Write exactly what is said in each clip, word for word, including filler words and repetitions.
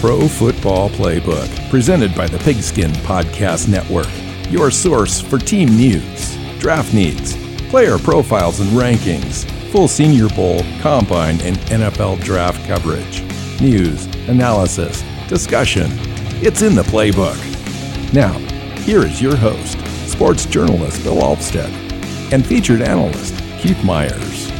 Pro Football Playbook, presented by the Pigskin Podcast Network, your source for team news, draft needs, player profiles and rankings, full Senior Bowl, Combine, and N F L Draft coverage, news, analysis, discussion. It's in the playbook. Now, here is your host, sports journalist Bill Alstead, and featured analyst Keith Myers.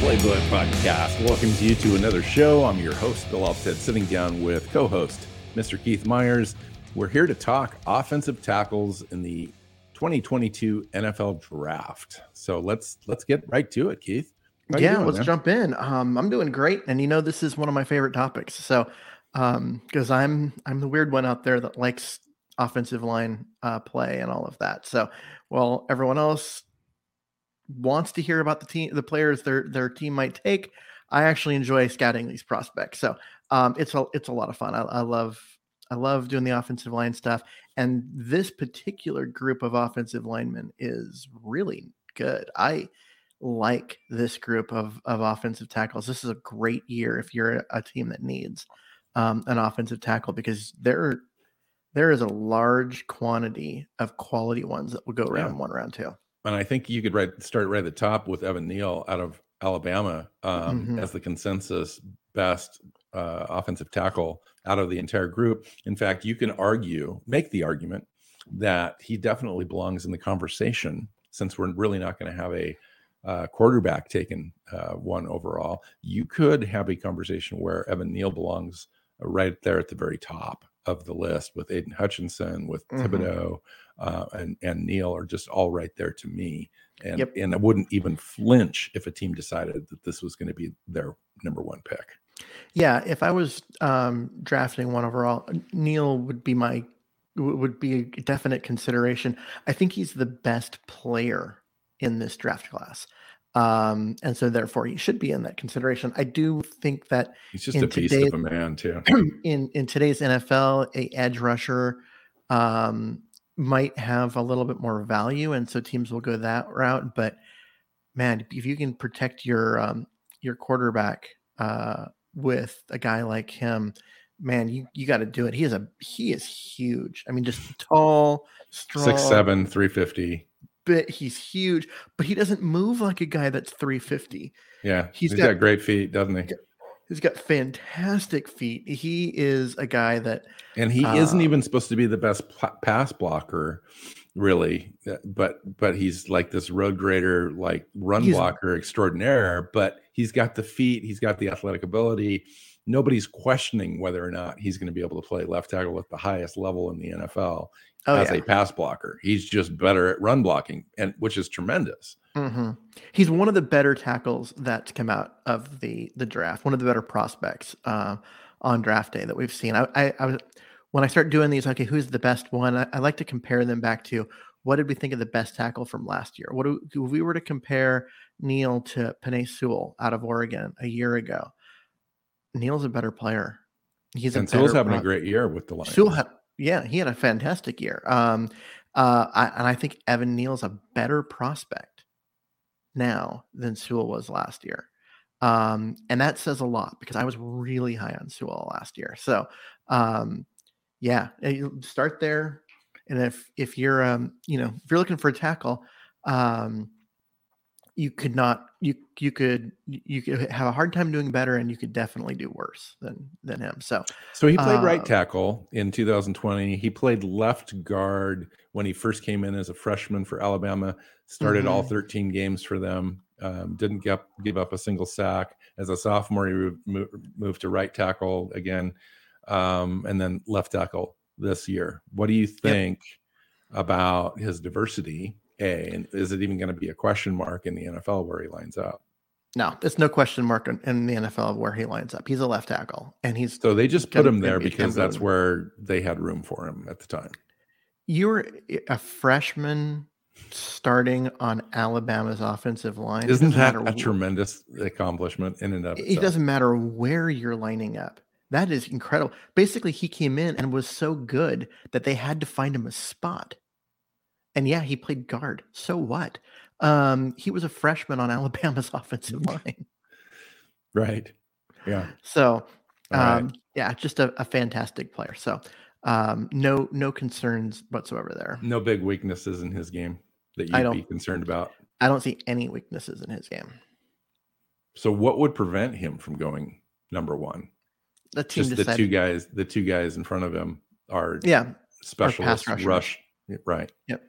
Playbook Podcast welcomes you to another show. I'm your host, Bill Alstead, sitting down with co-host, Mister Keith Myers. We're here to talk offensive tackles in the twenty twenty-two N F L Draft. So let's let's get right to it, Keith. How yeah, doing, let's man? jump in. Um, I'm doing great, and you know this is one of my favorite topics. So um, because I'm I'm the weird one out there that likes offensive line uh, play and all of that. So well, everyone else wants to hear about the team, the players their their team might take. I actually enjoy scouting these prospects, so um, it's a it's a lot of fun. I, I love I love doing the offensive line stuff, and this particular group of offensive linemen is really good. I like this group of of offensive tackles. This is a great year if you're a team that needs um, an offensive tackle, because there there is a large quantity of quality ones that will go round yeah. one, round two. And I think you could right, start right at the top with Evan Neal out of Alabama um, mm-hmm. as the consensus best uh, offensive tackle out of the entire group. In fact, you can argue, make the argument that he definitely belongs in the conversation, since we're really not going to have a uh, quarterback taken uh, one overall. You could have a conversation where Evan Neal belongs right there at the very top of the list, with Aidan Hutchinson, with mm-hmm. Thibodeau, uh, and, and Neal are just all right there to me. And yep. and I wouldn't even flinch if a team decided that this was going to be their number one pick. Yeah. If I was um, drafting one overall, Neal would be my, would be a definite consideration. I think he's the best player in this draft class. Um, and so therefore he should be in that consideration. I do think that he's just a beast of a man too. In, in today's N F L, a edge rusher, um, might have a little bit more value. And so teams will go that route, but man, if you can protect your, um, your quarterback, uh, with a guy like him, man, you, you got to do it. He is a, he is huge. I mean, just tall, strong, six seven, three fifty. But he's huge, but he doesn't move like a guy that's three fifty. Yeah, he's, he's got, got great feet, doesn't he? He's got fantastic feet. He is a guy that... And he uh, isn't even supposed to be the best p- pass blocker, really, but but he's like this road grader, like run blocker extraordinaire, but he's got the feet, he's got the athletic ability. Nobody's questioning whether or not he's going to be able to play left tackle at the highest level in the N F L. Oh, as yeah. a pass blocker. He's just better at run blocking, and which is tremendous. Mm-hmm. He's one of the better tackles that's come out of the the draft, one of the better prospects uh, on draft day that we've seen. I, I, I was, when I start doing these, okay, who's the best one? I, I like to compare them back to, what did we think of the best tackle from last year? What do, if we were to compare Neal to Penei Sewell out of Oregon a year ago, Neal's a better player. He's and a Sewell's having run. a great year with the Lions. Sewell had, Yeah, he had a fantastic year. Um, uh, I, and I think Evan Neal's a better prospect now than Sewell was last year. Um, and that says a lot, because I was really high on Sewell last year. So, um, yeah, start there. And if if you're um, you know, if you're looking for a tackle, um, you could not you you could you could have a hard time doing better, and you could definitely do worse than than him. So so he played uh, right tackle in two thousand twenty. He played left guard when he first came in as a freshman for Alabama. Started mm-hmm. all thirteen games for them. Um, didn't give give up a single sack. As a sophomore, he moved, moved to right tackle again, um, and then left tackle this year. What do you think yep. about his diversity? A, and is it even going to be a question mark in the N F L where he lines up? No, there's no question mark in, in the N F L where he lines up. He's a left tackle, and he's so they just put him there be because that's him. where they had room for him at the time. You were a freshman starting on Alabama's offensive line. Isn't that a where, tremendous accomplishment in and of itself? It doesn't matter where you're lining up. That is incredible. Basically, he came in and was so good that they had to find him a spot. And yeah, he played guard. So what? Um, he was a freshman on Alabama's offensive line. Right. Yeah. So, um, right. yeah, just a, a fantastic player. So, um, no, no concerns whatsoever there. No big weaknesses in his game that you'd be concerned about. I don't see any weaknesses in his game. So what would prevent him from going number one? The team just decided. the two guys, the two guys in front of him are yeah, specialists rush. Right. Yep.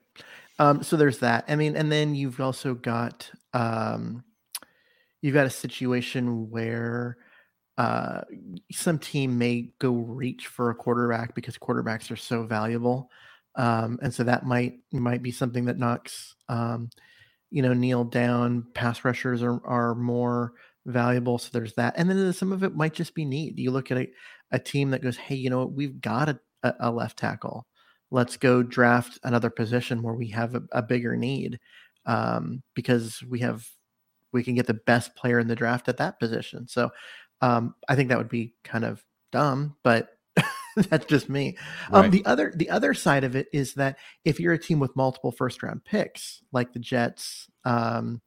Um, so there's that. I mean, and then you've also got, um, you've got a situation where uh, some team may go reach for a quarterback because quarterbacks are so valuable. Um, and so that might, might be something that knocks, um, you know, Neal down. Pass rushers are, are more valuable. So there's that. And then some of it might just be need. You look at a, a team that goes, hey, you know what? We've got a, a left tackle. Let's go draft another position where we have a, a bigger need, um, because we have, we can get the best player in the draft at that position. So um, I think that would be kind of dumb, but that's just me. Right. Um, the other, the other side of it is that if you're a team with multiple first round picks, like the Jets, um,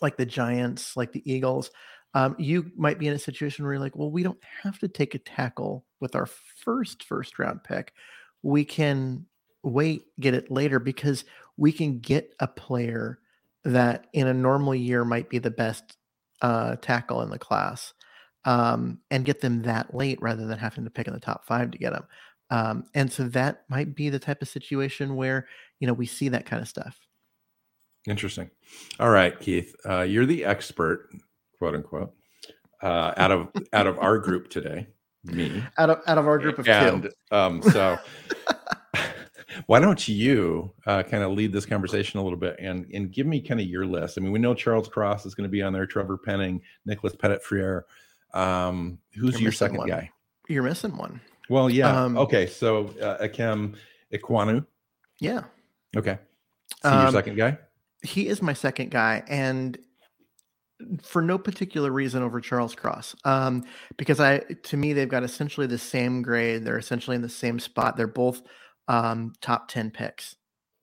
like the Giants, like the Eagles, um, you might be in a situation where you're like, well, we don't have to take a tackle with our first first round pick. We can wait, get it later, because we can get a player that in a normal year might be the best uh, tackle in the class, um, and get them that late rather than having to pick in the top five to get them. Um, and so that might be the type of situation where, you know, we see that kind of stuff. Interesting. All right, Keith, uh, you're the expert, quote unquote, uh, out of out of our group today. Me out of out of our group of and, two. Um, so why don't you uh, kind of lead this conversation a little bit and and give me kind of your list? I mean, we know Charles Cross is going to be on there, Trevor Penning, Nicholas Petit-Frere. Um, who's You're your second one. guy? You're missing one. Well, yeah. Um, okay, so uh, Ikem Ekwonu. Yeah. Okay. So um, your second guy? He is my second guy, and for no particular reason over Charles Cross, um, because I, to me, they've got essentially the same grade. They're essentially in the same spot. They're both um, top ten picks.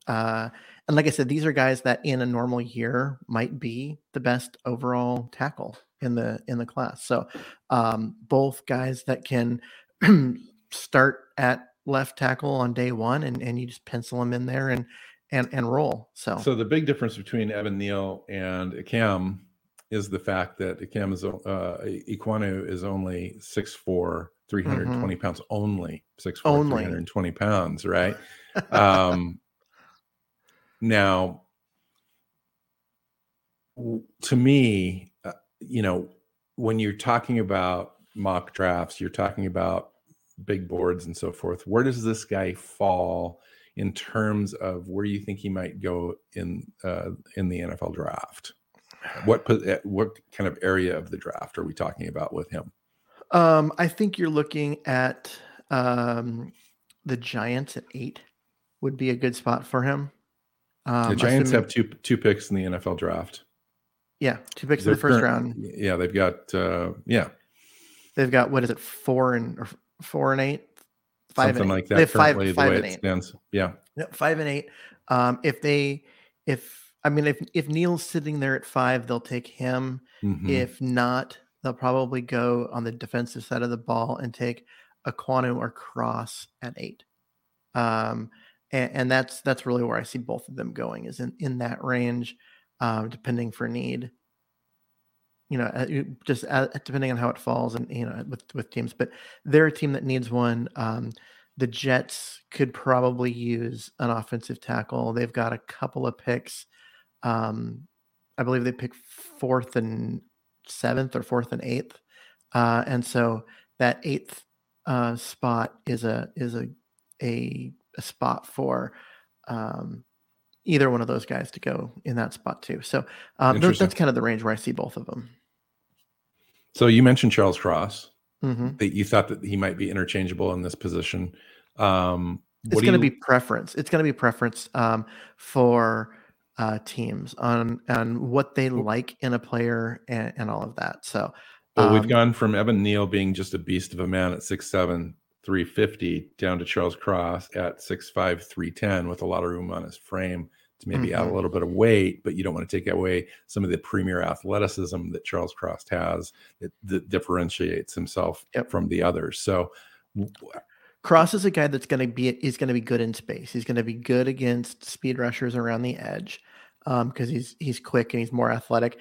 Uh, and like I said, these are guys that in a normal year might be the best overall tackle in the, in the class. So um, both guys that can start at left tackle on day one, and, and you just pencil them in there and, and, and roll. So, so the big difference between Evan Neal and Ikem is the fact that Ikem is, uh, Ekwonu is only six foot four, three hundred twenty mm-hmm. pounds, only six foot four, only. three hundred twenty pounds, right? um, now, to me, uh, you know, when you're talking about mock drafts, you're talking about big boards and so forth, where does this guy fall in terms of where you think he might go in uh, in the N F L draft? What what kind of area of the draft are we talking about with him? Um, I think you're looking at um, the Giants at eight would be a good spot for him. Um, the Giants assuming, have two two picks in the N F L draft. Yeah, two picks They're in the first current, round. Yeah, they've got uh, yeah, they've got what is it four and or four and eight, five something and like eight. that. They have five, the five and eight. Stands. Yeah, no, five and eight. Um, if they if I mean, if if Neal's sitting there at five, they'll take him. Mm-hmm. If not, they'll probably go on the defensive side of the ball and take Ekwonu or Cross at eight. Um, and, and that's that's really where I see both of them going, is in, in that range, um, depending for need. You know, just depending on how it falls and, you know, with, with teams. But they're a team that needs one. Um, the Jets could probably use an offensive tackle. They've got a couple of picks. Um, I believe they pick fourth and seventh or fourth and eighth. Uh, and so that eighth, uh, spot is a, is a, a, a spot for, um, either one of those guys to go in that spot too. So, um, those, that's kind of the range where I see both of them. So you mentioned Charles Cross, mm-hmm. that you thought that he might be interchangeable in this position. Um, it's going to you... be preference. It's going to be preference, um, for, Uh, teams on on what they like in a player and, and all of that. So um, well, we've gone from Evan Neal being just a beast of a man at six foot seven, three fifty down to Charles Cross at six five, three ten with a lot of room on his frame to maybe mm-hmm. add a little bit of weight, but you don't want to take away some of the premier athleticism that Charles Cross has that, that differentiates himself yep. from the others. So Cross is a guy that's going to be, he's going to be good in space. He's going to be good against speed rushers around the edge um, because he's, he's quick and he's more athletic.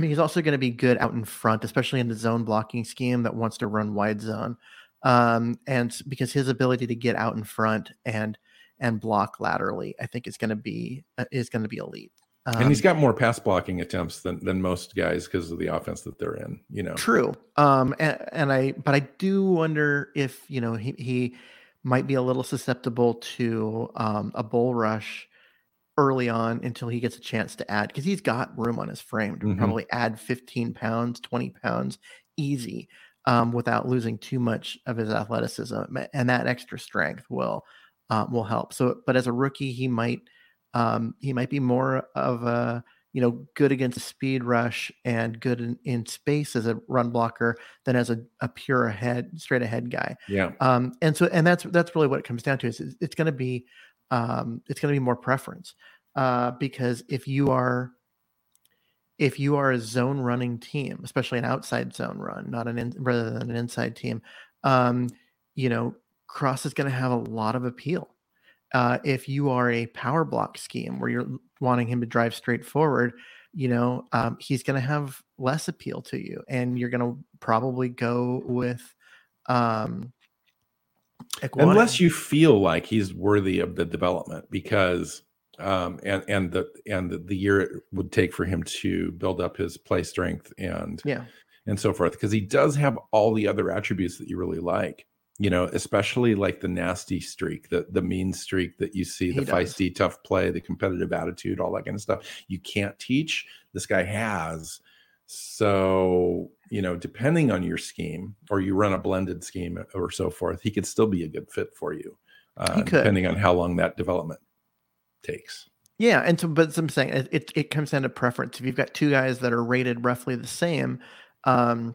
He's also going to be good out in front, especially in the zone blocking scheme that wants to run wide zone. Um, and because his ability to get out in front and, and block laterally, I think is going to be, uh, is going to be elite. Um, and he's got more pass blocking attempts than, than most guys because of the offense that they're in, you know? True. Um, and, and I, but I do wonder if, you know, he, he might be a little susceptible to, um, a bull rush early on until he gets a chance to add, because he's got room on his frame to mm-hmm. probably add fifteen pounds, twenty pounds easy. Um, without losing too much of his athleticism, and that extra strength will uh, will help. So, but as a rookie, he might um, he might be more of a you know good against a speed rush and good in, in space as a run blocker than as a, a pure ahead straight ahead guy. Yeah. Um. And so, and that's that's really what it comes down to is it's, it's going to be um it's going to be more preference uh because if you are If you are a zone running team, especially an outside zone run, not an in, rather than an inside team, um, you know, Cross is going to have a lot of appeal. Uh, if you are a power block scheme where you're wanting him to drive straight forward, you know, um, he's going to have less appeal to you, and you're going to probably go with. Um, Ekwonu. Unless you feel like he's worthy of the development, because. Um, and, and the, and the, the year it would take for him to build up his play strength and, yeah. and so forth. Cause he does have all the other attributes that you really like, you know, especially like the nasty streak, the, the mean streak that you see, he the does. feisty, tough play, the competitive attitude, all that kind of stuff. You can't teach this guy has. So, you know, depending on your scheme or you run a blended scheme or so forth, he could still be a good fit for you, uh, depending on how long that development takes. Yeah. And so, but I'm saying it, it, it comes down to preference. If you've got two guys that are rated roughly the same, um,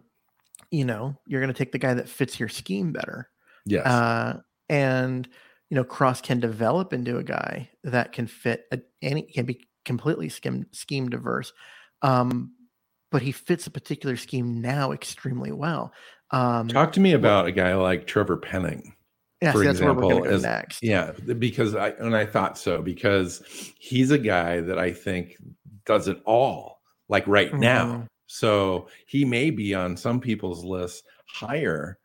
you know, you're going to take the guy that fits your scheme better. Yes. Uh, and, you know, Cross can develop into a guy that can fit a, any, can be completely scheme, scheme diverse. Um, but he fits a particular scheme now extremely well. Um, Talk to me about well, a guy like Trevor Penning. Yeah, for see, that's example, where we're going to go next. Yeah, because I and I thought so because he's a guy that I think does it all like right mm-hmm. now. So he may be on some people's lists higher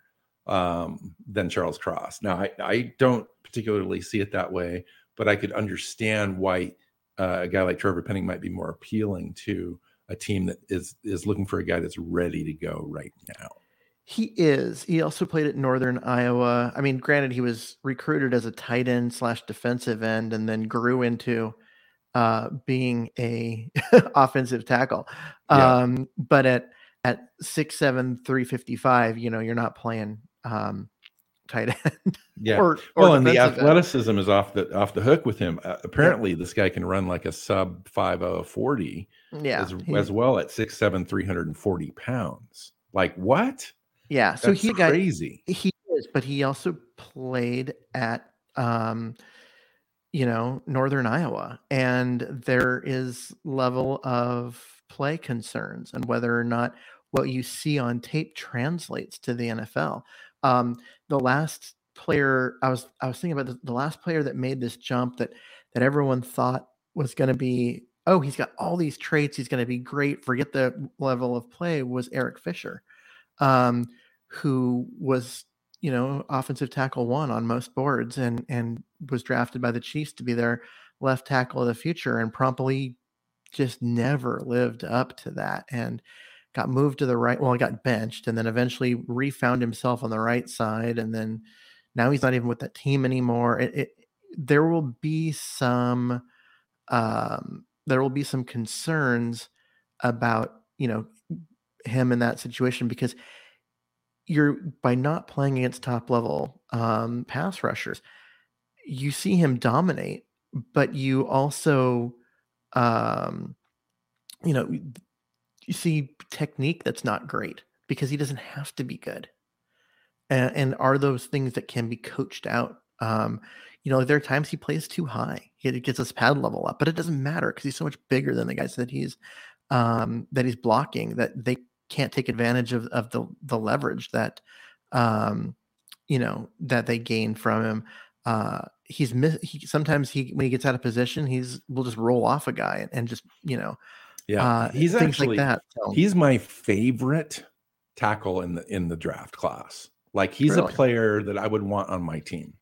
um, than Charles Cross. Now I, I don't particularly see it that way, but I could understand why uh, a guy like Trevor Penning might be more appealing to a team that is is looking for a guy that's ready to go right now. He is. He also played at Northern Iowa. I mean, granted, he was recruited as a tight end slash defensive end and then grew into uh, being a offensive tackle. Yeah. Um, but at at six seven, three fifty-five, you know, you're not playing um, tight end. Yeah. or, or well, and the athleticism end. is off the off the hook with him. Uh, apparently, yeah. this guy can run like a sub five oh forty yeah, as, as well at six seven, three forty pounds. Like what? Yeah, so That's he got crazy. He is, but he also played at, um, you know, Northern Iowa, and there is level of play concerns and whether or not what you see on tape translates to the N F L. Um, the last player I was I was thinking about the, the last player that made this jump that that everyone thought was going to be, oh, he's got all these traits, he's going to be great. Forget the level of play was Eric Fisher. Um, who was, you know, offensive tackle one on most boards and, and was drafted by the Chiefs to be their left tackle of the future and promptly just never lived up to that and got moved to the right. Well, he got benched and then eventually refound himself on the right side. And then now he's not even with that team anymore. It, it, there will be some, um, there will be some concerns about, you know, him in that situation because you're by not playing against top level um pass rushers, you see him dominate, but you also um you know you see technique that's not great because he doesn't have to be good. and, and are those things that can be coached out. Um, you know, there are times he plays too high. He gets his pad level up, but it doesn't matter because he's so much bigger than the guys that he's um, that he's blocking that they can't take advantage of, of the, the leverage that, um, you know, that they gain from him. Uh, he's mis- he, sometimes he when he gets out of position, he's will just roll off a guy and, and just, you know, yeah, uh, he's things actually, like that. So. He's my favorite tackle in the in the draft class. Like he's really? a player that I would want on my team.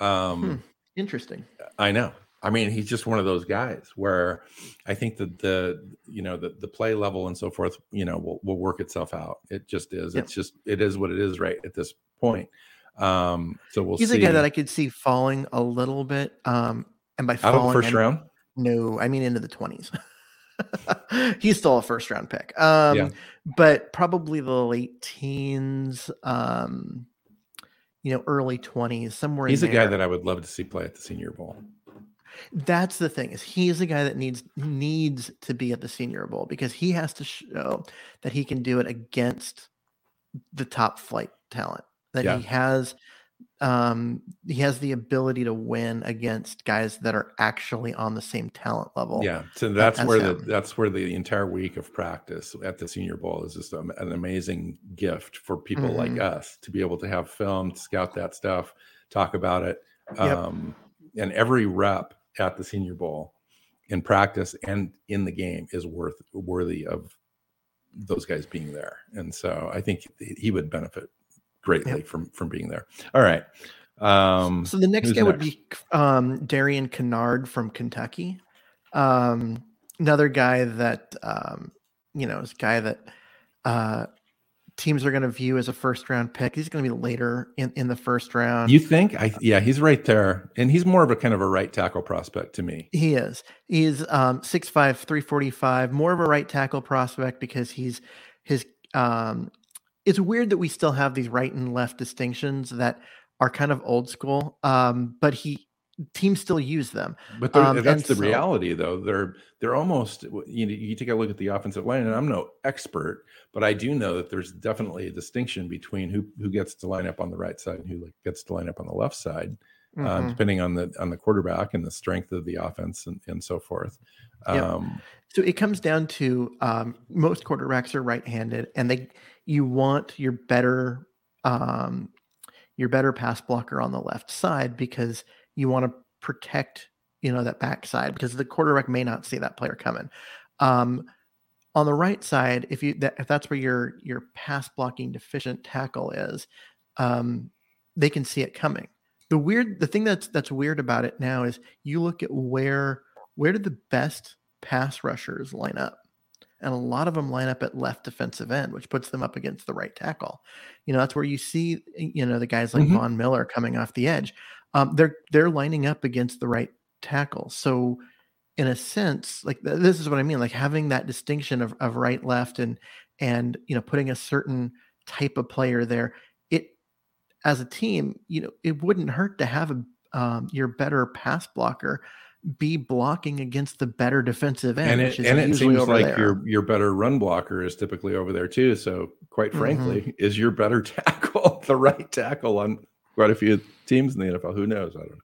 Um, hmm. Interesting. I know. I mean, he's just one of those guys where I think that the, you know, the, the play level and so forth, you know, will, will work itself out. It just is. Yeah. It's just, it is what it is right at this point. Um, so we'll he's see. He's a guy that I could see falling a little bit. Um, and by falling. Out of first I mean, round? No, I mean into the twenties. He's still a first round pick. Um, yeah. But probably the late teens, um, you know, early twenties, somewhere he's in there. He's a guy that I would love to see play at the Senior Bowl. That's the thing, is he's a guy that needs needs to be at the Senior Bowl because he has to show that he can do it against the top flight talent. That yeah. he has um, he has the ability to win against guys that are actually on the same talent level. Yeah, so that's where him. the that's where the entire week of practice at the Senior Bowl is just an amazing gift for people mm-hmm. like us to be able to have film, scout that stuff, talk about it, um, yep. and every rep at the Senior Bowl in practice and in the game is worth worthy of those guys being there. And so I think he would benefit greatly yep. from from being there. All right. Um, so the next guy next? would be um, Darian Kinnard from Kentucky. Um, another guy that, um, you know, is a guy that uh, teams are going to view as a first round pick. He's going to be later in, in the first round. You think? I Yeah, he's right there. And he's more of a kind of a right tackle prospect to me. He is. He's um, six five, three forty-five, more of a right tackle prospect because he's his um, – it's weird that we still have these right and left distinctions that are kind of old school, um, but he teams still use them. But um, that's the so, reality, though. They're they're almost, you know, you take a look at the offensive line, and I'm no expert, but I do know that there's definitely a distinction between who who gets to line up on the right side and who gets to line up on the left side, mm-hmm. um, depending on the on the quarterback and the strength of the offense and, and so forth. Um, yep. So it comes down to um, most quarterbacks are right-handed, and they. You want your better, um, your better pass blocker on the left side because you want to protect, you know, that backside because the quarterback may not see that player coming. Um, on the right side, if you that, if that's where your your pass blocking deficient tackle is, um, they can see it coming. The weird, the thing that's that's weird about it now is you look at where where do the best pass rushers line up. And a lot of them line up at left defensive end, which puts them up against the right tackle. You know, that's where you see, you know, the guys like mm-hmm. Von Miller coming off the edge. Um, they're they're lining up against the right tackle. So, in a sense, like th- this is what I mean, like having that distinction of of right left and and you know putting a certain type of player there. It as a team, you know, it wouldn't hurt to have a um, your better pass blocker be blocking against the better defensive end. And it, and it seems like there. your your better run blocker is typically over there too. So quite frankly, mm-hmm. is your better tackle the right tackle on quite a few teams in the N F L? Who knows? I don't know.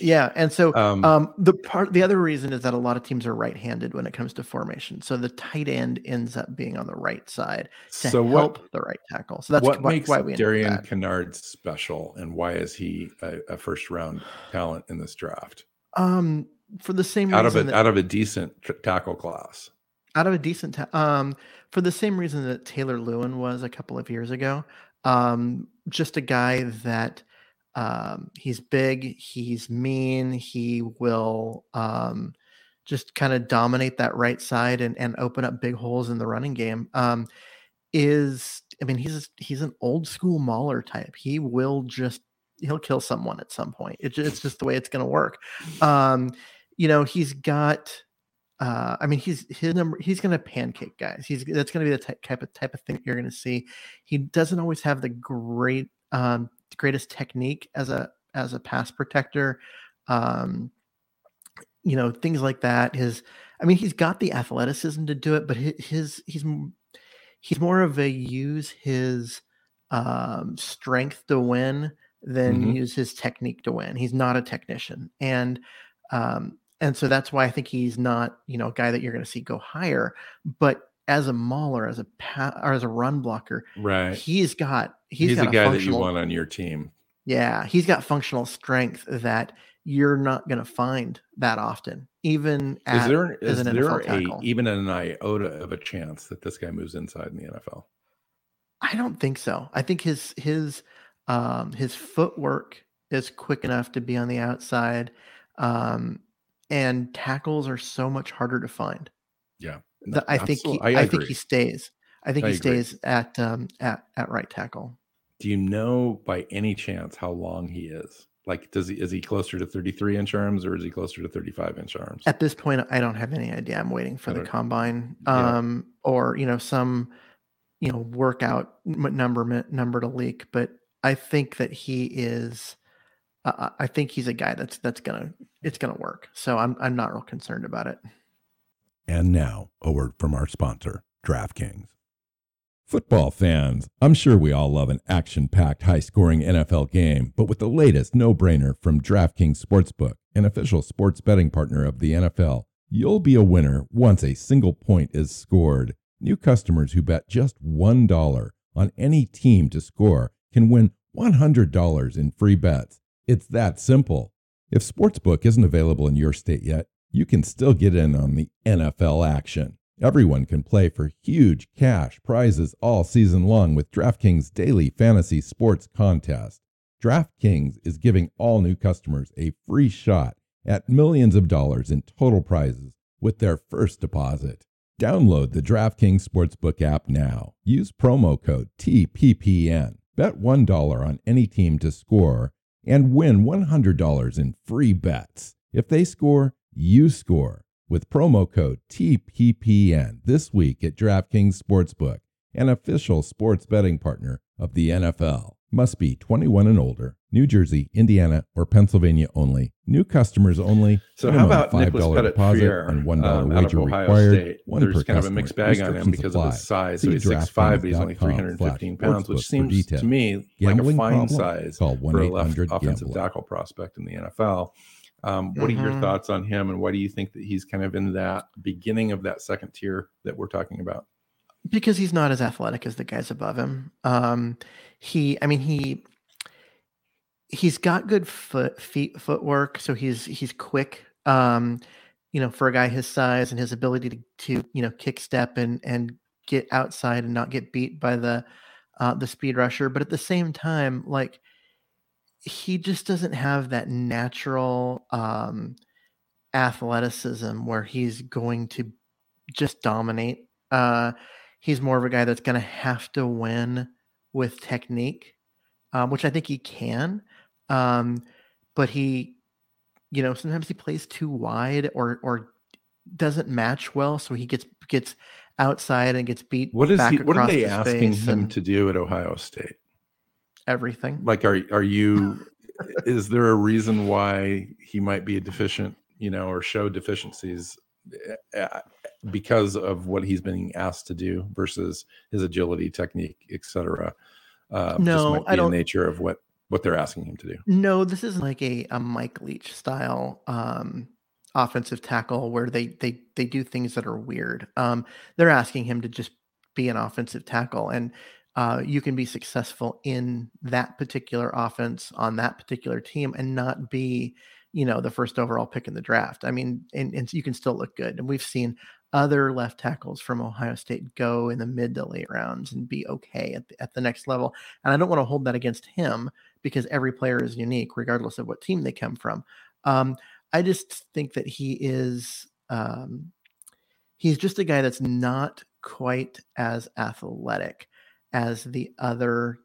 Yeah. And so um, um, the part, the other reason is that a lot of teams are right-handed when it comes to formation. So the tight end ends up being on the right side to so help what, the right tackle. So that's what why, makes why we Darian Kinnard special and why is he a, a first-round talent in this draft? Um, For the same out reason of a, that, out of a decent t- tackle class, out of a decent ta- um, for the same reason that Taylor Lewin was a couple of years ago, um, just a guy that um, he's big, he's mean, he will um, just kind of dominate that right side and and open up big holes in the running game. Um, is I mean he's he's an old school mauler type. He will just he'll kill someone at some point. It, it's just the way it's going to work. Um, You know, he's got, uh, I mean, he's his number. He's going to pancake guys. He's that's going to be the type, type of type of thing you're going to see. He doesn't always have the great, um, greatest technique as a as a pass protector. Um, you know, things like that. His, I mean, he's got the athleticism to do it, but his, his he's he's more of a use his um, strength to win than mm-hmm. use his technique to win. He's not a technician. And, um, and so that's why I think he's not, you know, a guy that you're going to see go higher, but as a mauler, as a pa- or as a run blocker, right. He's got, he's, he's got a guy that you want on your team. Yeah. He's got functional strength that you're not going to find that often. Even at, is there, is as an there N F L tackle. A, even an iota of a chance that this guy moves inside in the N F L? I don't think so. I think his, his, um, his footwork is quick enough to be on the outside. Um, and tackles are so much harder to find. Yeah. No, I think he, I, I think he stays. I think I he agree. stays at um at, at right tackle. Do you know by any chance how long he is? Like, does he is he closer to thirty-three inch arms or is he closer to thirty-five inch arms? At this point, I don't have any idea. I'm waiting for the combine, um, yeah. or you know some, you know workout number number to leak. But I think that he is. Uh, I think he's a guy that's that's gonna it's gonna work. So I'm I'm not real concerned about it. And now, a word from our sponsor, DraftKings. Football fans, I'm sure we all love an action-packed, high-scoring N F L game, but with the latest no-brainer from DraftKings Sportsbook, an official sports betting partner of the N F L, you'll be a winner once a single point is scored. New customers who bet just one dollar on any team to score can win one hundred dollars in free bets. It's that simple. If Sportsbook isn't available in your state yet, you can still get in on the N F L action. Everyone can play for huge cash prizes all season long with DraftKings Daily Fantasy Sports Contest. DraftKings is giving all new customers a free shot at millions of dollars in total prizes with their first deposit. Download the DraftKings Sportsbook app now. Use promo code T P P N. Bet one dollar on any team to score and win one hundred dollars in free bets. If they score, you score with promo code T P P N this week at DraftKings Sportsbook, an official sports betting partner of the N F L. Must be twenty-one and older, New Jersey, Indiana, or Pennsylvania only. New customers only. So how about five dollars deposit and one dollar um, wager required. State. One There's per kind customer. Of a mixed bag on him because supply. Of his size. So he's six five, but he's only three hundred fifteen pounds, which seems to me Gambling like a fine problem? size Call for a left offensive tackle prospect in the N F L. Um, what mm-hmm. are your thoughts on him, and why do you think that he's kind of in that beginning of that second tier that we're talking about? Because he's not as athletic as the guys above him. Um, he, I mean, he he's got good foot feet footwork, so he's he's quick. Um, you know, for a guy his size and his ability to, to you know kick step and and get outside and not get beat by the uh, the speed rusher, but at the same time, like. He just doesn't have that natural um, athleticism where he's going to just dominate. Uh, he's more of a guy that's going to have to win with technique, um, which I think he can. Um, but he, you know, sometimes he plays too wide or or doesn't match well, so he gets gets outside and gets beat. What is back he, what are they asking him and, to do at Ohio State? Everything. Like, are are you? Is there a reason why he might be deficient, you know, or show deficiencies because of what he's being asked to do versus his agility, technique, et cetera? Uh, no, might be I don't. The nature of what what they're asking him to do. No, this isn't like a, a Mike Leach style um, offensive tackle where they they they do things that are weird. Um, they're asking him to just be an offensive tackle and. Uh, you can be successful in that particular offense on that particular team and not be, you know, the first overall pick in the draft. I mean, and, and you can still look good. And we've seen other left tackles from Ohio State go in the mid to late rounds and be okay at the, at the next level. And I don't want to hold that against him because every player is unique, regardless of what team they come from. Um, I just think that he is, um, he's just a guy that's not quite as athletic as the other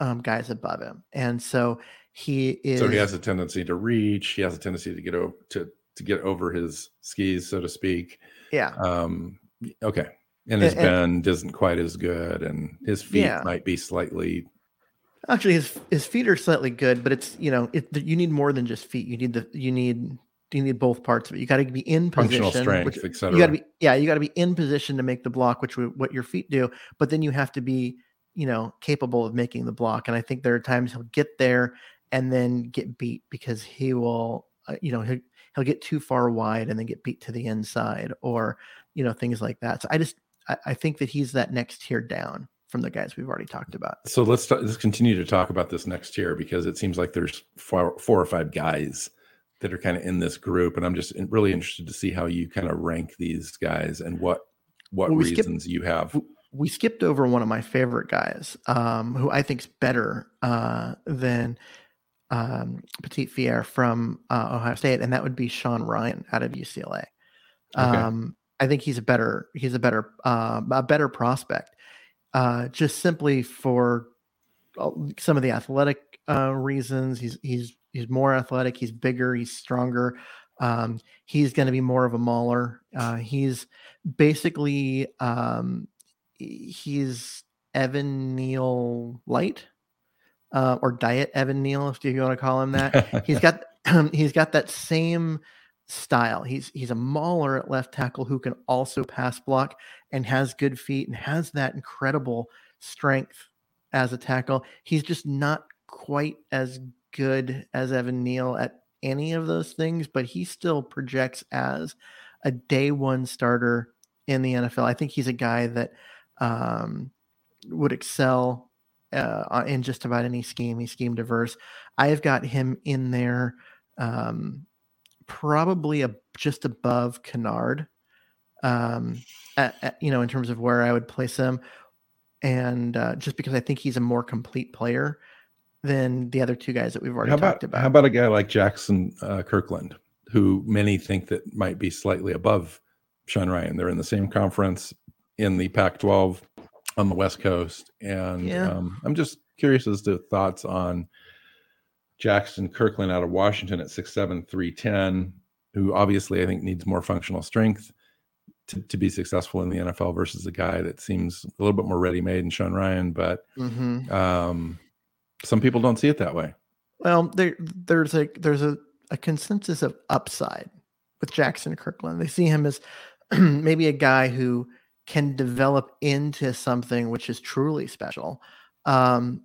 um, guys above him. And so he is... So he has a tendency to reach. He has a tendency to get, o- to, to get over his skis, so to speak. Yeah. Um, okay. And his and, bend isn't quite as good, and his feet yeah. might be slightly... Actually, his his feet are slightly good, but it's, you know, it, you need more than just feet. You need the you need... You need both parts of it. You got to be in position. Functional strength, et cetera. You got to be, yeah, you got to be in position to make the block, which we, what your feet do. But then you have to be... you know, capable of making the block. And I think there are times he'll get there and then get beat because he will, uh, you know, he'll, he'll get too far wide and then get beat to the inside, or, you know, things like that. So I just, I, I think that he's that next tier down from the guys we've already talked about. So let's, t- let's continue to talk about this next tier, because it seems like there's four, four or five guys that are kind of in this group. And I'm just really interested to see how you kind of rank these guys and what, what well, we reasons skipped, you have. We skipped over one of my favorite guys, um, who I think is better uh, than um, Petit-Frere from uh, Ohio State. And that would be Sean Rhyan out of U C L A. Um, okay. I think he's a better, he's a better, uh, a better prospect, uh, just simply for some of the athletic uh, reasons. He's, he's, He's more athletic. He's bigger. He's stronger. Um, he's going to be more of a mauler. Uh, he's basically um, he's Evan Neal light, uh, or diet Evan Neal, if you want to call him that. He's got um, he's got that same style. He's he's a mauler at left tackle who can also pass block and has good feet and has that incredible strength as a tackle. He's just not quite as good as Evan Neal at any of those things, but he still projects as a day one starter in the N F L. I think he's a guy that um, would excel uh, in just about any scheme. He's scheme diverse. I have got him in there um, probably a, just above Kinnard, um, at, at, you know, in terms of where I would place him. And uh, just because I think he's a more complete player than the other two guys that we've already how about, talked about. How about a guy like Jackson uh, Kirkland, who many think that might be slightly above Sean Rhyan? They're in the same conference in the Pac twelve on the West Coast. And yeah. um, I'm just curious as to thoughts on Jackson Kirkland out of Washington at six seven, three ten, who obviously I think needs more functional strength to, to be successful in the N F L versus a guy that seems a little bit more ready-made in Sean Rhyan. But mm-hmm. um some people don't see it that way. Well, there, there's a there's a, a consensus of upside with Jackson Kirkland. They see him as maybe a guy who can develop into something which is truly special. Um,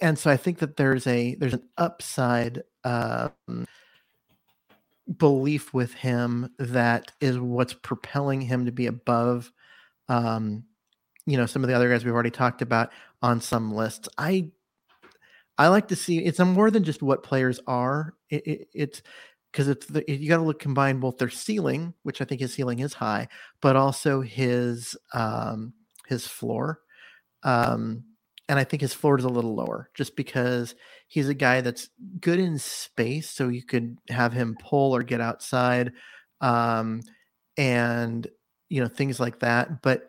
and so I think that there's a there's an upside um, belief with him that is what's propelling him to be above um, you know, some of the other guys we've already talked about on some lists. I I like to see it's more than just what players are. It, it, it's because it's the, you got to look combine both their ceiling, which I think his ceiling is high, but also his um, his floor. Um, and I think his floor is a little lower just because he's a guy that's good in space, so you could have him pull or get outside, um, and you know, things like that. But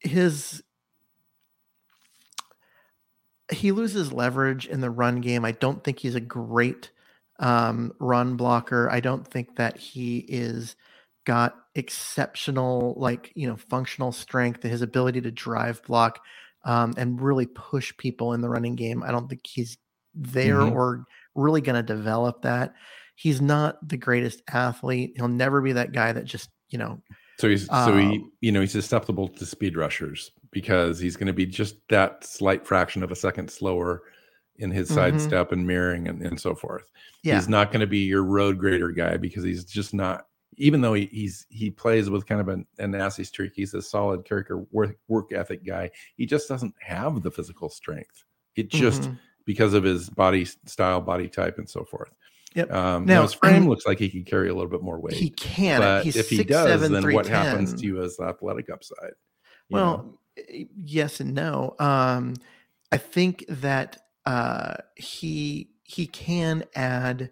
his He loses leverage in the run game. I don't think he's a great um, run blocker. I don't think that he is got exceptional, like, you know, functional strength, his ability to drive block um, and really push people in the running game. I don't think he's there mm-hmm. or really going to develop that. He's not the greatest athlete. He'll never be that guy that just, you know. So he's, um, so he, you know, he's susceptible to speed rushers, because he's going to be just that slight fraction of a second slower in his mm-hmm. sidestep and mirroring and, and so forth. Yeah. He's not going to be your road grader guy, because he's just not, even though he, he's, he plays with kind of a, a nasty streak. He's a solid character, work, work ethic guy. He just doesn't have the physical strength. It just, mm-hmm. because of his body style, body type, and so forth. Yep. Um, now, now his frame um, looks like he can carry a little bit more weight. He can. But he's if six, he does, seven, then three, what ten. Happens to you as the athletic upside? Well, know? Yes and no. Um, I think that uh, he he can add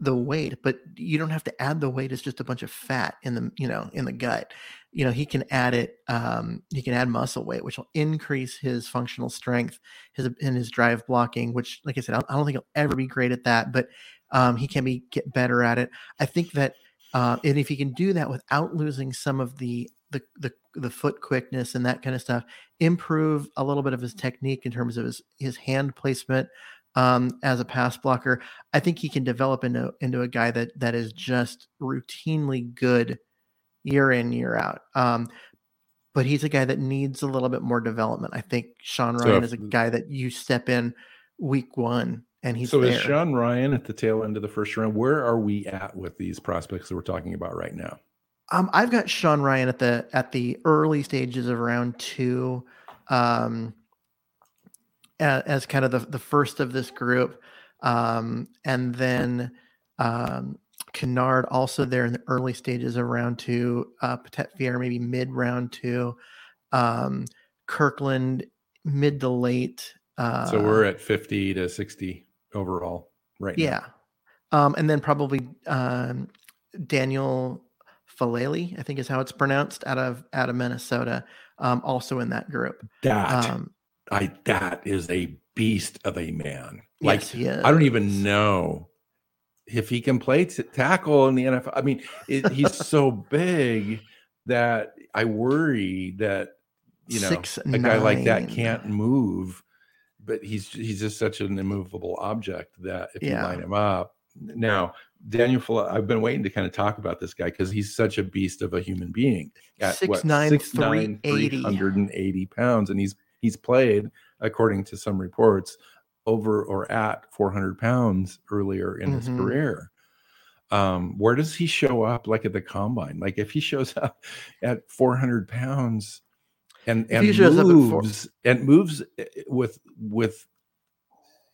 the weight, but you don't have to add the weight. It's just a bunch of fat in the you know in the gut. You know, he can add it. Um, he can add muscle weight, which will increase his functional strength, his and his drive blocking. Which, like I said, I don't, I don't think he'll ever be great at that, but um, he can be get better at it. I think that, uh, and if he can do that without losing some of the the the the foot quickness and that kind of stuff, improve a little bit of his technique in terms of his, his hand placement um, as a pass blocker, I think he can develop into, into a guy that, that is just routinely good year in, year out. Um, but he's a guy that needs a little bit more development. I think Sean Rhyan so, is a guy that you step in week one and he's so there. Is Sean Rhyan at the tail end of the first round? Where are we at with these prospects that we're talking about right now? Um, I've got Sean Rhyan at the at the early stages of round two, um, as, as kind of the, the first of this group, um, and then um, Kinnard also there in the early stages of round two. Uh, Petit-Frere maybe mid round two, um, Kirkland mid to late. Uh, so we're at fifty to sixty overall right yeah. now. Yeah, um, and then probably um, Daniel Faalele, I think is how it's pronounced, out of out of Minnesota, um, also in that group. That um, I that is a beast of a man. Like yes, he is. I don't even know if he can play t- tackle in the N F L. I mean, it, he's so big that I worry that you know Six, a nine. guy like that can't move. But he's he's just such an immovable object that if yeah. you line him up. Now, Daniel Faalele, I've been waiting to kind of talk about this guy because he's such a beast of a human being. At six nine, three eighty pounds, and he's he's played, according to some reports, over or at four hundred pounds earlier in mm-hmm. his career. Um, where does he show up? Like at the combine? Like if he shows up at four hundred pounds and and moves and moves with with.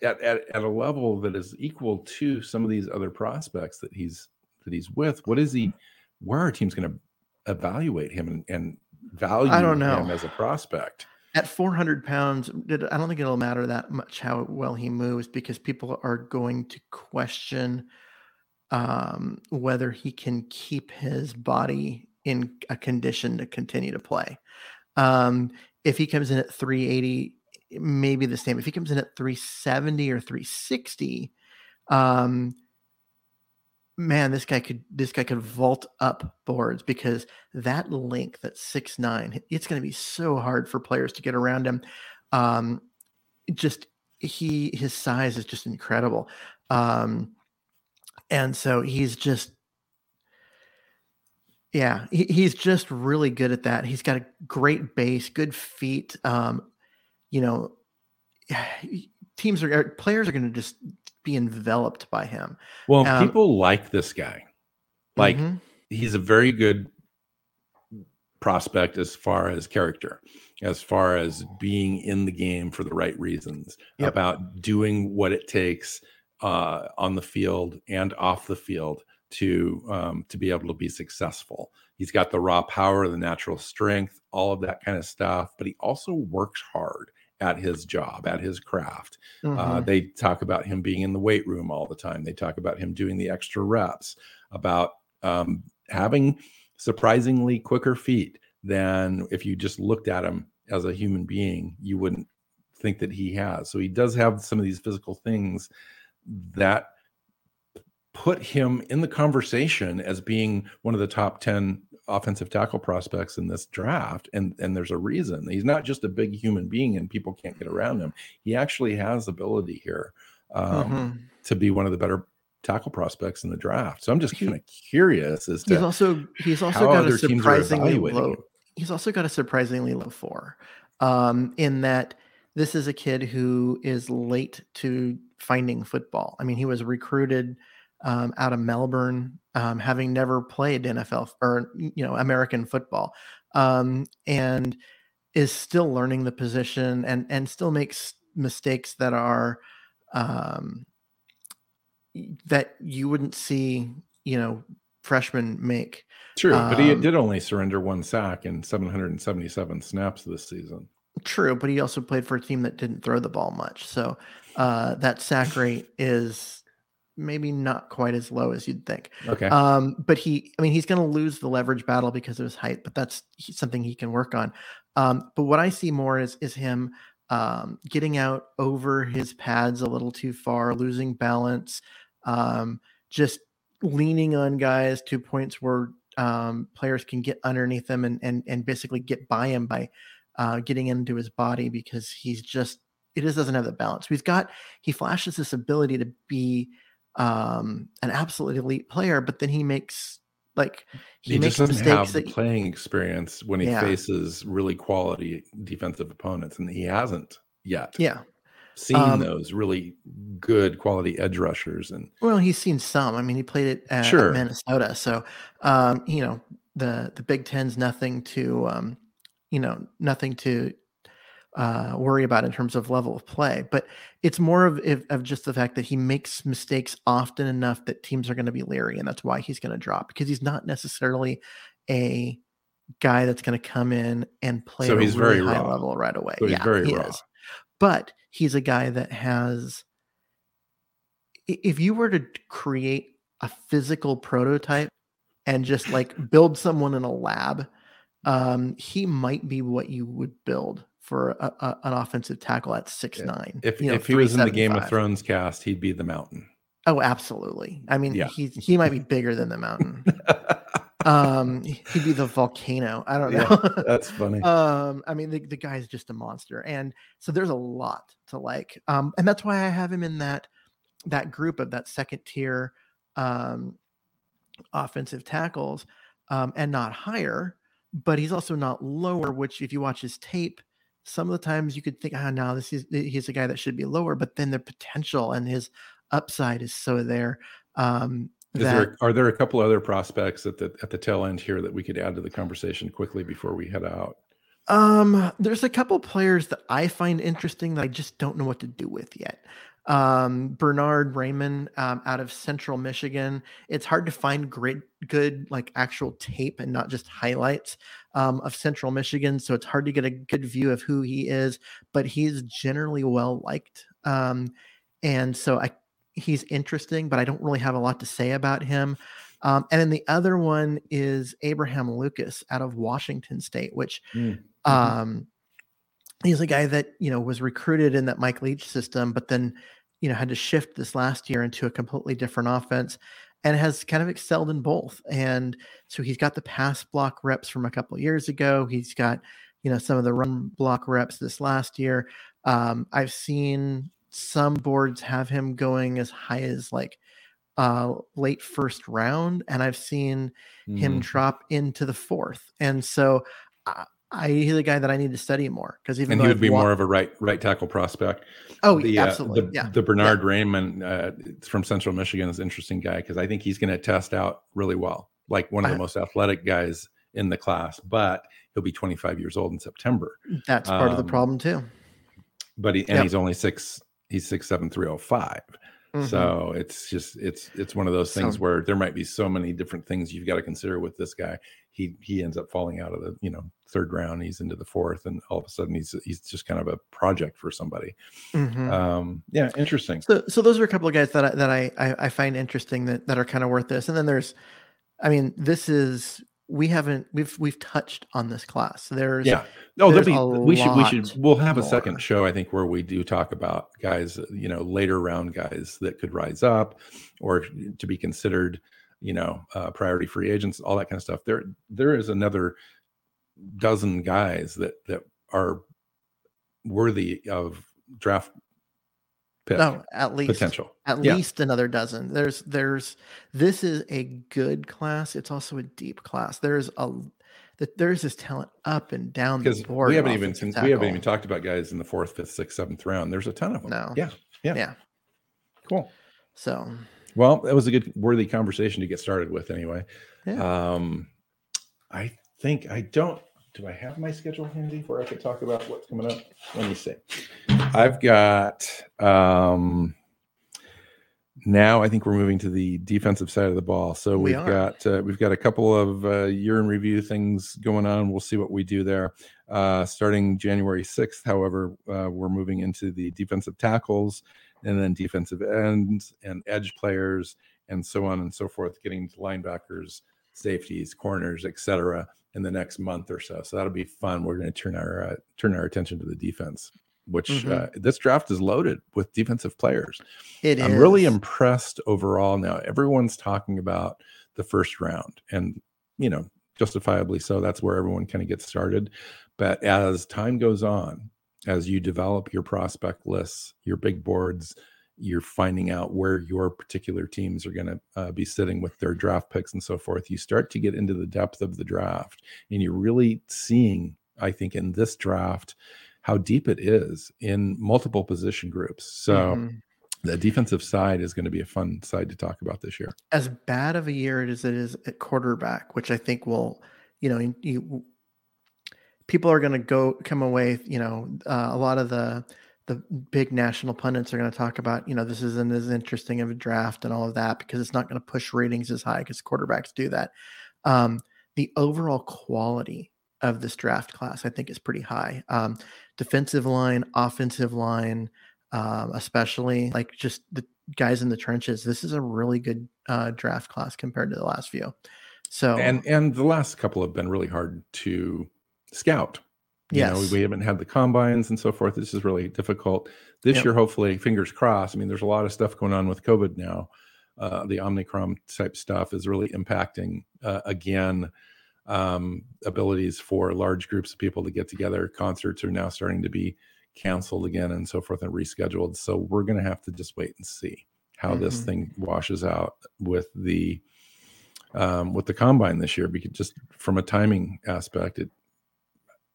At, at at a level that is equal to some of these other prospects that he's that he's with, what is he? Where are teams going to evaluate him and, and value I don't know. him as a prospect? At four hundred pounds, did, I don't think it'll matter that much how well he moves because people are going to question um, whether he can keep his body in a condition to continue to play. Um, if he comes in at three eighty. Maybe the same. If he comes in at three seventy or three sixty, um, man, this guy could this guy could vault up boards because that length, that six nine, it's going to be so hard for players to get around him. Um, just he his size is just incredible, um, and so he's just yeah, he, he's just really good at that. He's got a great base, good feet. Um, You know, teams are players are going to just be enveloped by him. Well, um, people like this guy. Like mm-hmm. he's a very good prospect as far as character, as far as being in the game for the right reasons, yep. about doing what it takes uh, on the field and off the field to um, to be able to be successful. He's got the raw power, the natural strength, all of that kind of stuff. But he also works hard at his job, at his craft. Mm-hmm. Uh, they talk about him being in the weight room all the time. They talk about him doing the extra reps, about um, having surprisingly quicker feet than if you just looked at him as a human being, you wouldn't think that he has. So he does have some of these physical things that put him in the conversation as being one of the top ten offensive tackle prospects in this draft. And, and there's a reason. He's not just a big human being and people can't get around him. He actually has ability here um, mm-hmm. to be one of the better tackle prospects in the draft. So I'm just kind of curious as to he's also, he's also how got other a surprisingly teams are low. He's also got a surprisingly low four um, in that this is a kid who is late to finding football. I mean, he was recruited Um, out of Melbourne, um, having never played N F L or, you know, American football, um, and is still learning the position and, and still makes mistakes that are um, that you wouldn't see, you know, freshmen make. True. Um, but he did only surrender one sack in seven hundred seventy-seven snaps this season. True. But he also played for a team that didn't throw the ball much. So uh, that sack rate is maybe not quite as low as you'd think. Okay. Um, but he, I mean, he's going to lose the leverage battle because of his height, but that's something he can work on. Um, but what I see more is, is him um, getting out over his pads a little too far, losing balance, um, just leaning on guys to points where um, players can get underneath him and, and, and basically get by him by uh, getting into his body because he's just, it just doesn't have the balance. He's got, he flashes this ability to be, um an absolute elite player, but then he makes Like he, he makes just doesn't mistakes have that playing experience when he yeah. faces really quality defensive opponents, and he hasn't yet. Yeah. Seen um, those really good quality edge rushers, and well, he's seen some. I mean, he played it at, sure. at Minnesota, so um, you know the the Big Ten's nothing to um, you know nothing to uh, worry about in terms of level of play. But it's more of of just the fact that he makes mistakes often enough that teams are going to be leery, and that's why he's going to drop, because he's not necessarily a guy that's going to come in and play so at he's a really very high raw. level right away. So he's yeah, very he raw. Is. But he's a guy that has, if you were to create a physical prototype and just like build someone in a lab, um, he might be what you would build for a, a, an offensive tackle at six nine. If, you know, if he was in the Game of Thrones cast, he'd be the Mountain. Oh, absolutely. I mean, yeah. he, he might be bigger than the Mountain. um he'd be the volcano. I don't know. Yeah, that's funny. um I mean the, the guy's just a monster, and so there's a lot to like, um and that's why I have him in that that group of that second tier um offensive tackles, um and not higher, but he's also not lower, which if you watch his tape, some of the times you could think, ah, oh, no, this is he's a guy that should be lower, but then the potential and his upside is so there. um Is that, there, are there a couple other prospects at the at the tail end here that we could add to the conversation quickly before we head out? Um, there's a couple players that I find interesting that I just don't know what to do with yet. Um, Bernhard Raimann um, out of Central Michigan. It's hard to find great, good like actual tape and not just highlights um, of Central Michigan, so it's hard to get a good view of who he is. But he's generally well liked, um, and so I. He's interesting, but I don't really have a lot to say about him. Um, and then the other one is Abraham Lucas out of Washington State, which mm. um, he's a guy that, you know, was recruited in that Mike Leach system, but then, you know, had to shift this last year into a completely different offense and has kind of excelled in both. And so he's got the pass block reps from a couple of years ago. He's got, you know, some of the run block reps this last year. Um, I've seen some boards have him going as high as like uh late first round, and I've seen mm. him drop into the fourth. And so I, I he's a guy that I need to study more, because even and he I've would be walked, more of a right right tackle prospect. Oh, the, absolutely. Uh, the, yeah. the Bernhard yeah. Raimann uh, from Central Michigan is an interesting guy, because I think he's going to test out really well, like one of the uh, most athletic guys in the class. But he'll be twenty-five years old in September. That's part um, of the problem too. But he, and yep. he's only six. He's six seven, three oh five. Mm-hmm. So it's just it's it's one of those things so, where there might be so many different things you've got to consider with this guy. He he ends up falling out of the you know third round. He's into the fourth, and all of a sudden he's he's just kind of a project for somebody. Mm-hmm. Um, yeah, interesting. So so those are a couple of guys that I, that I, I I find interesting that that are kind of worth this. And then there's, I mean, this is. We haven't we've we've touched on this class. There's yeah. No, there'll be we should we should we'll have more. A second show, I think, where we do talk about guys, you know, later round guys that could rise up or to be considered, you know, uh, priority free agents, all that kind of stuff. There there is another dozen guys that that are worthy of draft pick. No, at least potential. At yeah. least another dozen. There's, there's. This is a good class. It's also a deep class. There's a, that there's this talent up and down the board. We haven't even we haven't even talked about guys in the fourth, fifth, sixth, seventh round. There's a ton of them. No. Yeah. Yeah. Yeah. Cool. So. Well, that was a good, worthy conversation to get started with. Anyway, yeah. um, I think I don't. Do I have my schedule handy where I could talk about what's coming up? Let me see. I've got um, now. I think we're moving to the defensive side of the ball. So we've we got uh, we've got a couple of uh, year in review things going on. We'll see what we do there. Uh, starting January sixth, however, uh, we're moving into the defensive tackles, and then defensive ends and edge players, and so on and so forth. Getting to linebackers, safeties, corners, et cetera in the next month or so. So that'll be fun. We're going to turn our uh, turn our attention to the defense, which mm-hmm. uh, this draft is loaded with defensive players. It I'm is. really impressed overall now. Everyone's talking about the first round, and, you know, justifiably so. That's where everyone kind of gets started. But as time goes on, as you develop your prospect lists, your big boards, you're finding out where your particular teams are going to uh, be sitting with their draft picks and so forth. You start to get into the depth of the draft, and you're really seeing, I think, in this draft, how deep it is in multiple position groups. So mm-hmm. the defensive side is going to be a fun side to talk about this year. As bad of a year as it is at quarterback, which I think will, you know, you, people are going to go come away, you know, uh, a lot of the, the big national pundits are going to talk about, you know, this isn't as interesting of a draft and all of that because it's not going to push ratings as high because quarterbacks do that. Um, the overall quality of this draft class, I think, is pretty high. Um, defensive line, offensive line, um, especially like just the guys in the trenches. This is a really good uh, draft class compared to the last few. So and and the last couple have been really hard to scout. You yes. know, we, we haven't had the combines and so forth. This is really difficult this yep. year. Hopefully, fingers crossed. I mean, there's a lot of stuff going on with COVID now. Uh, the Omicron type stuff is really impacting uh, again um, abilities for large groups of people to get together. Concerts are now starting to be canceled again and so forth and rescheduled. So we're going to have to just wait and see how mm-hmm. this thing washes out with the um, with the combine this year. Because just from a timing aspect, it.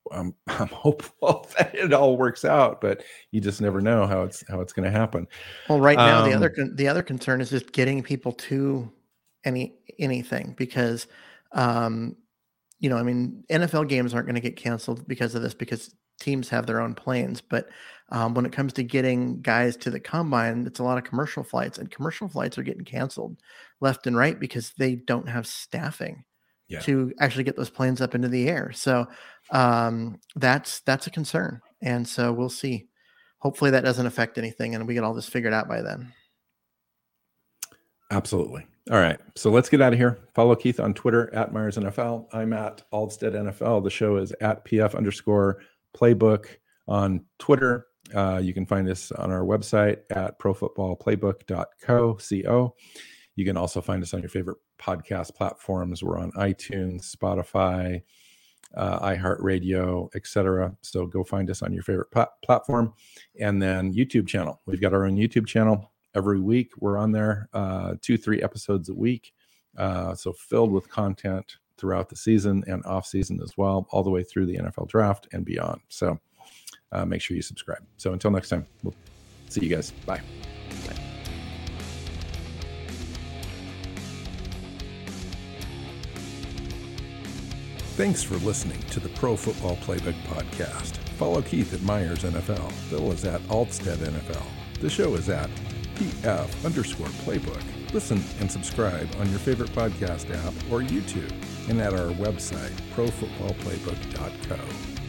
I'm, I'm hopeful that it all works out, but you just never know how it's how it's going to happen. Well, right now um, the other the other concern is just getting people to any anything because, um, you know, I mean, N F L games aren't going to get canceled because of this because teams have their own planes. But um, when it comes to getting guys to the combine, it's a lot of commercial flights, and commercial flights are getting canceled left and right because they don't have staffing. Yeah. To actually get those planes up into the air. So um, that's that's a concern. And so we'll see. Hopefully that doesn't affect anything and we get all this figured out by then. Absolutely. All right. So let's get out of here. Follow Keith on Twitter at Myers N F L. I'm at Alstead N F L. The show is at P F underscore playbook on Twitter. Uh, you can find us on our website at pro football playbook dot co. You can also find us on your favorite podcast platforms. We're on iTunes, Spotify, uh, iHeartRadio, et cetera. So go find us on your favorite pl- platform. And then YouTube channel. We've got our own YouTube channel every week. We're on there uh, two, three episodes a week. Uh, so filled with content throughout the season and off season as well, all the way through the N F L draft and beyond. So uh, make sure you subscribe. So until next time, we'll see you guys. Bye. Bye. Thanks for listening to the Pro Football Playbook Podcast. Follow Keith at Myers N F L. Bill is at Alstead N F L. The show is at P F underscore playbook. Listen and subscribe on your favorite podcast app or YouTube and at our website, pro football playbook dot co.